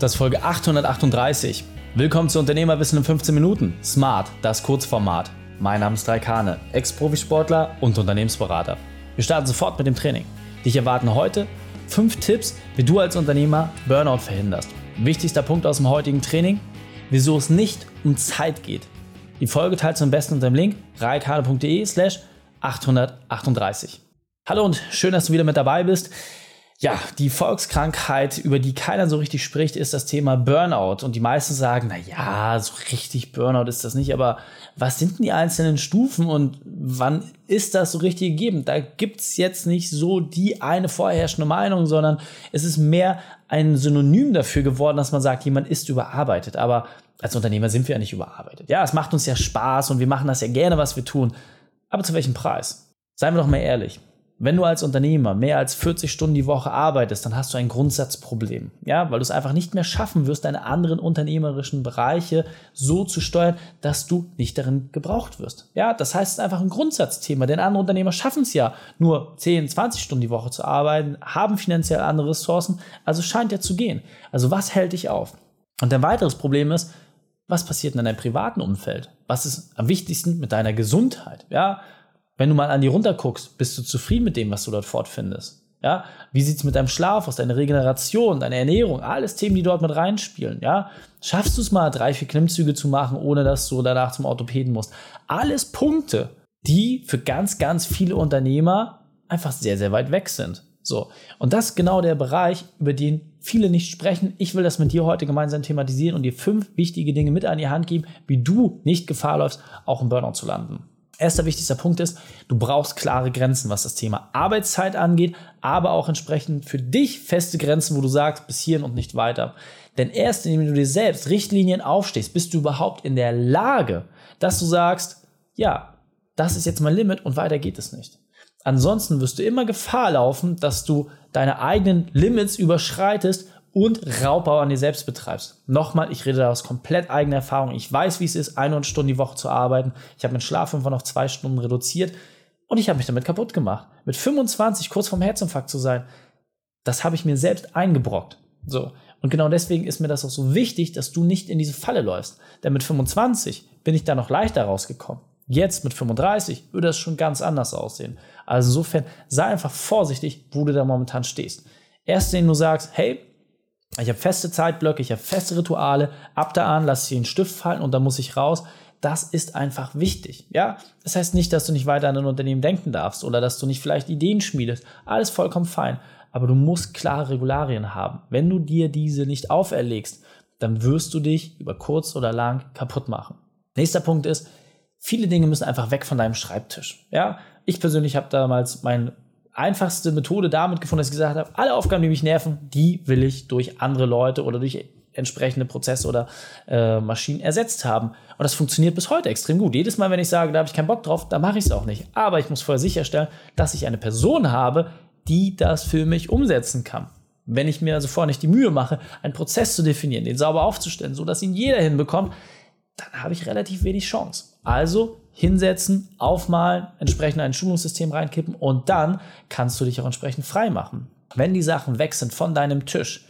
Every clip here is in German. Das ist Folge 838. Willkommen zu Unternehmerwissen in 15 Minuten. SMART, das Kurzformat. Mein Name ist Rayk Hahne, Ex-Profisportler und Unternehmensberater. Wir starten sofort mit dem Training. Dich erwarten heute 5 Tipps, wie du als Unternehmer Burnout verhinderst. Wichtigster Punkt aus dem heutigen Training: wieso es nicht um Zeit geht. Die Folge teilst du am besten unter dem Link raykhahne.de/838. Hallo und schön, dass du wieder mit dabei bist. Ja, die Volkskrankheit, über die keiner so richtig spricht, ist das Thema Burnout. Und die meisten sagen, naja, so richtig Burnout ist das nicht. Aber was sind denn die einzelnen Stufen und wann ist das so richtig gegeben? Da gibt es jetzt nicht so die eine vorherrschende Meinung, sondern es ist mehr ein Synonym dafür geworden, dass man sagt, jemand ist überarbeitet. Aber als Unternehmer sind wir ja nicht überarbeitet. Ja, es macht uns ja Spaß und wir machen das ja gerne, was wir tun. Aber zu welchem Preis? Seien wir doch mal ehrlich. Wenn du als Unternehmer mehr als 40 Stunden die Woche arbeitest, dann hast du ein Grundsatzproblem, ja, weil du es einfach nicht mehr schaffen wirst, deine anderen unternehmerischen Bereiche so zu steuern, dass du nicht darin gebraucht wirst. Ja, das heißt, es ist einfach ein Grundsatzthema, denn andere Unternehmer schaffen es ja, nur 10, 20 Stunden die Woche zu arbeiten, haben finanziell andere Ressourcen, also scheint ja zu gehen. Also was hält dich auf? Und ein weiteres Problem ist, was passiert in deinem privaten Umfeld? Was ist am wichtigsten mit deiner Gesundheit? Ja, wenn du mal an die runter guckst, bist du zufrieden mit dem, was du dort fortfindest? Ja? Wie sieht es mit deinem Schlaf aus, deiner Regeneration, deiner Ernährung? Alles Themen, die dort mit reinspielen. Ja? Schaffst du es mal, 3, 4 Klimmzüge zu machen, ohne dass du danach zum Orthopäden musst? Alles Punkte, die für ganz, ganz viele Unternehmer einfach sehr, sehr weit weg sind. So. Und das ist genau der Bereich, über den viele nicht sprechen. Ich will das mit dir heute gemeinsam thematisieren und dir 5 wichtige Dinge mit an die Hand geben, wie du nicht Gefahr läufst, auch im Burnout zu landen. Erster wichtigster Punkt ist, du brauchst klare Grenzen, was das Thema Arbeitszeit angeht, aber auch entsprechend für dich feste Grenzen, wo du sagst, bis hierhin und nicht weiter. Denn erst indem du dir selbst Richtlinien aufstehst, bist du überhaupt in der Lage, dass du sagst, ja, das ist jetzt mein Limit und weiter geht es nicht. Ansonsten wirst du immer Gefahr laufen, dass du deine eigenen Limits überschreitest und Raubbau an dir selbst betreibst. Nochmal, ich rede da aus komplett eigener Erfahrung. Ich weiß, wie es ist, 1 Stunde die Woche zu arbeiten. Ich habe meinen Schlaf irgendwann auf 2 Stunden reduziert und ich habe mich damit kaputt gemacht. Mit 25 kurz vorm Herzinfarkt zu sein, das habe ich mir selbst eingebrockt. So. Und genau deswegen ist mir das auch so wichtig, dass du nicht in diese Falle läufst. Denn mit 25 bin ich da noch leichter rausgekommen. Jetzt mit 35 würde das schon ganz anders aussehen. Also insofern sei einfach vorsichtig, wo du da momentan stehst. Erst indem du sagst, hey, ich habe feste Zeitblöcke, ich habe feste Rituale, ab da an lasse ich den Stift fallen und dann muss ich raus. Das ist einfach wichtig. Ja? Das heißt nicht, dass du nicht weiter an dein Unternehmen denken darfst oder dass du nicht vielleicht Ideen schmiedest. Alles vollkommen fein. Aber du musst klare Regularien haben. Wenn du dir diese nicht auferlegst, dann wirst du dich über kurz oder lang kaputt machen. Nächster Punkt ist, viele Dinge müssen einfach weg von deinem Schreibtisch. Ja? Ich persönlich habe damals meine einfachste Methode damit gefunden, dass ich gesagt habe, alle Aufgaben, die mich nerven, die will ich durch andere Leute oder durch entsprechende Prozesse oder Maschinen ersetzt haben. Und das funktioniert bis heute extrem gut. Jedes Mal, wenn ich sage, da habe ich keinen Bock drauf, dann mache ich es auch nicht. Aber ich muss vorher sicherstellen, dass ich eine Person habe, die das für mich umsetzen kann. Wenn ich mir also vorher nicht die Mühe mache, einen Prozess zu definieren, den sauber aufzustellen, sodass ihn jeder hinbekommt, dann habe ich relativ wenig Chance. Also hinsetzen, aufmalen, entsprechend ein Schulungssystem reinkippen und dann kannst du dich auch entsprechend frei machen. Wenn die Sachen weg sind von deinem Tisch,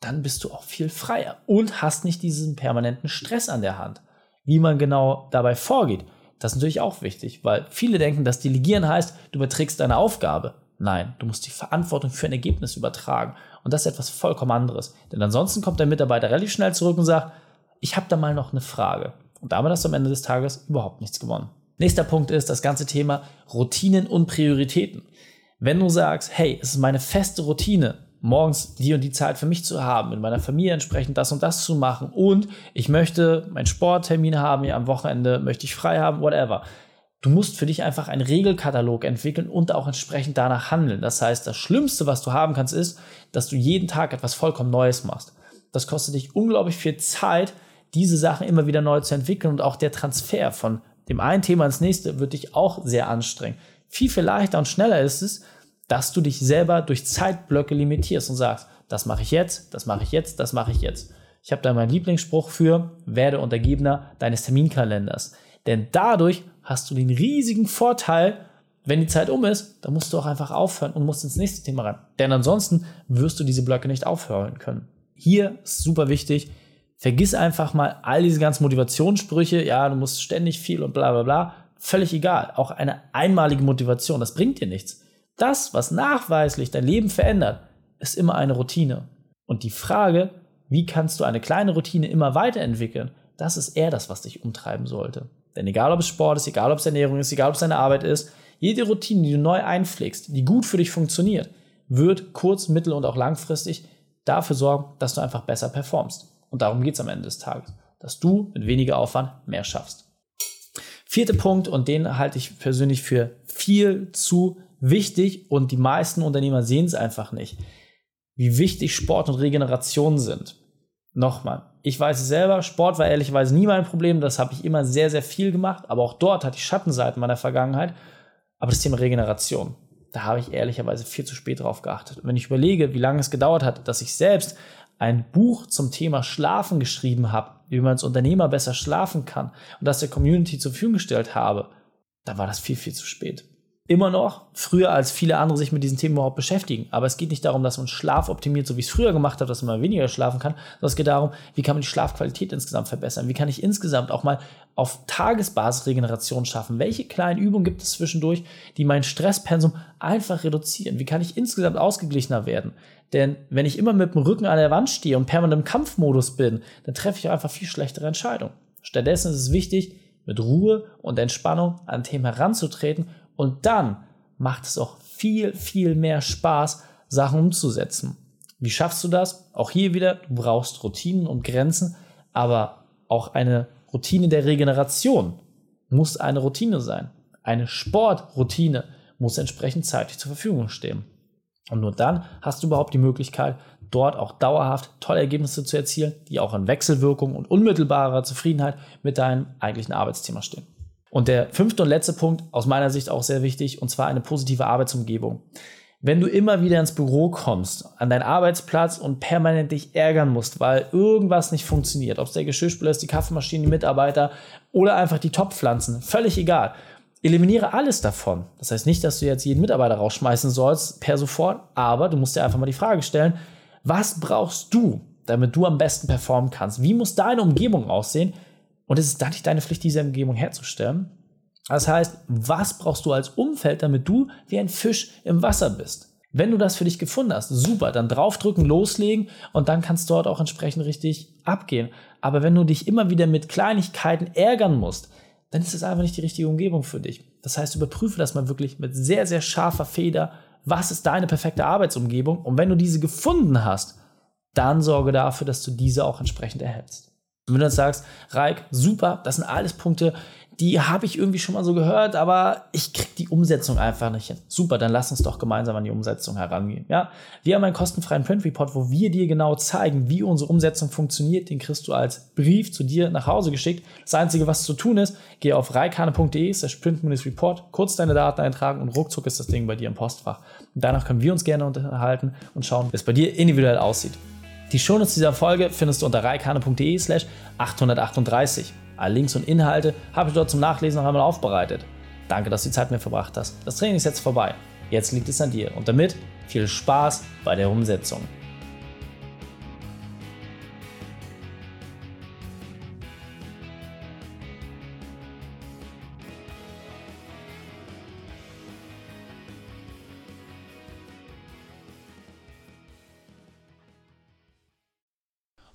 dann bist du auch viel freier und hast nicht diesen permanenten Stress an der Hand. Wie man genau dabei vorgeht, das ist natürlich auch wichtig, weil viele denken, dass Delegieren heißt, du überträgst deine Aufgabe. Nein, du musst die Verantwortung für ein Ergebnis übertragen und das ist etwas vollkommen anderes. Denn ansonsten kommt der Mitarbeiter relativ schnell zurück und sagt, ich habe da mal noch eine Frage. Und damit hast du am Ende des Tages überhaupt nichts gewonnen. Nächster Punkt ist das ganze Thema Routinen und Prioritäten. Wenn du sagst, hey, es ist meine feste Routine, morgens die und die Zeit für mich zu haben, mit meiner Familie entsprechend das und das zu machen und ich möchte meinen Sporttermin haben, ja, am Wochenende möchte ich frei haben, whatever. Du musst für dich einfach einen Regelkatalog entwickeln und auch entsprechend danach handeln. Das heißt, das Schlimmste, was du haben kannst, ist, dass du jeden Tag etwas vollkommen Neues machst. Das kostet dich unglaublich viel Zeit, diese Sachen immer wieder neu zu entwickeln und auch der Transfer von dem einen Thema ins nächste wird dich auch sehr anstrengen. Viel, viel leichter und schneller ist es, dass du dich selber durch Zeitblöcke limitierst und sagst, das mache ich jetzt, das mache ich jetzt, das mache ich jetzt. Ich habe da meinen Lieblingsspruch für, werde Untergebener deines Terminkalenders. Denn dadurch hast du den riesigen Vorteil, wenn die Zeit um ist, dann musst du auch einfach aufhören und musst ins nächste Thema ran. Denn ansonsten wirst du diese Blöcke nicht aufhören können. Hier ist super wichtig, vergiss einfach mal all diese ganzen Motivationssprüche, ja, du musst ständig viel und bla bla bla, völlig egal. Auch eine einmalige Motivation, das bringt dir nichts. Das, was nachweislich dein Leben verändert, ist immer eine Routine. Und die Frage, wie kannst du eine kleine Routine immer weiterentwickeln, das ist eher das, was dich umtreiben sollte. Denn egal, ob es Sport ist, egal, ob es Ernährung ist, egal, ob es deine Arbeit ist, jede Routine, die du neu einpflegst, die gut für dich funktioniert, wird kurz-, mittel- und auch langfristig dafür sorgen, dass du einfach besser performst. Und darum geht es am Ende des Tages, dass du mit weniger Aufwand mehr schaffst. Vierter Punkt, und den halte ich persönlich für viel zu wichtig und die meisten Unternehmer sehen es einfach nicht, wie wichtig Sport und Regeneration sind. Nochmal, ich weiß es selber, Sport war ehrlicherweise nie mein Problem, das habe ich immer sehr, sehr viel gemacht, aber auch dort hatte ich Schattenseiten meiner Vergangenheit, aber das Thema Regeneration, da habe ich ehrlicherweise viel zu spät drauf geachtet. Und wenn ich überlege, wie lange es gedauert hat, dass ich selbst ein Buch zum Thema Schlafen geschrieben habe, wie man als Unternehmer besser schlafen kann und das der Community zur Verfügung gestellt habe, dann war das viel, viel zu spät. Immer noch früher, als viele andere sich mit diesen Themen überhaupt beschäftigen. Aber es geht nicht darum, dass man Schlaf optimiert, so wie ich es früher gemacht habe, dass man mal weniger schlafen kann, sondern es geht darum, wie kann man die Schlafqualität insgesamt verbessern? Wie kann ich insgesamt auch mal auf Tagesbasis Regeneration schaffen? Welche kleinen Übungen gibt es zwischendurch, die mein Stresspensum einfach reduzieren? Wie kann ich insgesamt ausgeglichener werden? Denn wenn ich immer mit dem Rücken an der Wand stehe und permanent im Kampfmodus bin, dann treffe ich einfach viel schlechtere Entscheidungen. Stattdessen ist es wichtig, mit Ruhe und Entspannung an Themen heranzutreten. Und dann macht es auch viel, viel mehr Spaß, Sachen umzusetzen. Wie schaffst du das? Auch hier wieder, du brauchst Routinen und Grenzen, aber auch eine Routine der Regeneration muss eine Routine sein. Eine Sportroutine muss entsprechend zeitlich zur Verfügung stehen. Und nur dann hast du überhaupt die Möglichkeit, dort auch dauerhaft tolle Ergebnisse zu erzielen, die auch in Wechselwirkung und unmittelbarer Zufriedenheit mit deinem eigentlichen Arbeitsthema stehen. Und der fünfte und letzte Punkt, aus meiner Sicht auch sehr wichtig, und zwar eine positive Arbeitsumgebung. Wenn du immer wieder ins Büro kommst, an deinen Arbeitsplatz und permanent dich ärgern musst, weil irgendwas nicht funktioniert, ob es der Geschirrspüler ist, die Kaffeemaschine, die Mitarbeiter oder einfach die Topfpflanzen, völlig egal. Eliminiere alles davon. Das heißt nicht, dass du jetzt jeden Mitarbeiter rausschmeißen sollst per sofort, aber du musst dir einfach mal die Frage stellen, was brauchst du, damit du am besten performen kannst? Wie muss deine Umgebung aussehen? Und es ist dann nicht deine Pflicht, diese Umgebung herzustellen. Das heißt, was brauchst du als Umfeld, damit du wie ein Fisch im Wasser bist? Wenn du das für dich gefunden hast, super, dann draufdrücken, loslegen und dann kannst du dort auch entsprechend richtig abgehen. Aber wenn du dich immer wieder mit Kleinigkeiten ärgern musst, dann ist es einfach nicht die richtige Umgebung für dich. Das heißt, überprüfe das mal wirklich mit sehr, sehr scharfer Feder, was ist deine perfekte Arbeitsumgebung? Und wenn du diese gefunden hast, dann sorge dafür, dass du diese auch entsprechend erhältst. Und wenn du dann sagst, Rayk, super, das sind alles Punkte, die habe ich irgendwie schon mal so gehört, aber ich kriege die Umsetzung einfach nicht hin. Super, dann lass uns doch gemeinsam an die Umsetzung herangehen. Ja? Wir haben einen kostenfreien Print-Report, wo wir dir genau zeigen, wie unsere Umsetzung funktioniert. Den kriegst du als Brief zu dir nach Hause geschickt. Das Einzige, was zu tun ist, geh auf raykhahne.de, das Print-Report, kurz deine Daten eintragen und ruckzuck ist das Ding bei dir im Postfach. Und danach können wir uns gerne unterhalten und schauen, wie es bei dir individuell aussieht. Die Shownotes dieser Folge findest du unter raykhahne.de/838. Alle Links und Inhalte habe ich dort zum Nachlesen noch einmal aufbereitet. Danke, dass du die Zeit mit mir verbracht hast. Das Training ist jetzt vorbei. Jetzt liegt es an dir. Und damit viel Spaß bei der Umsetzung.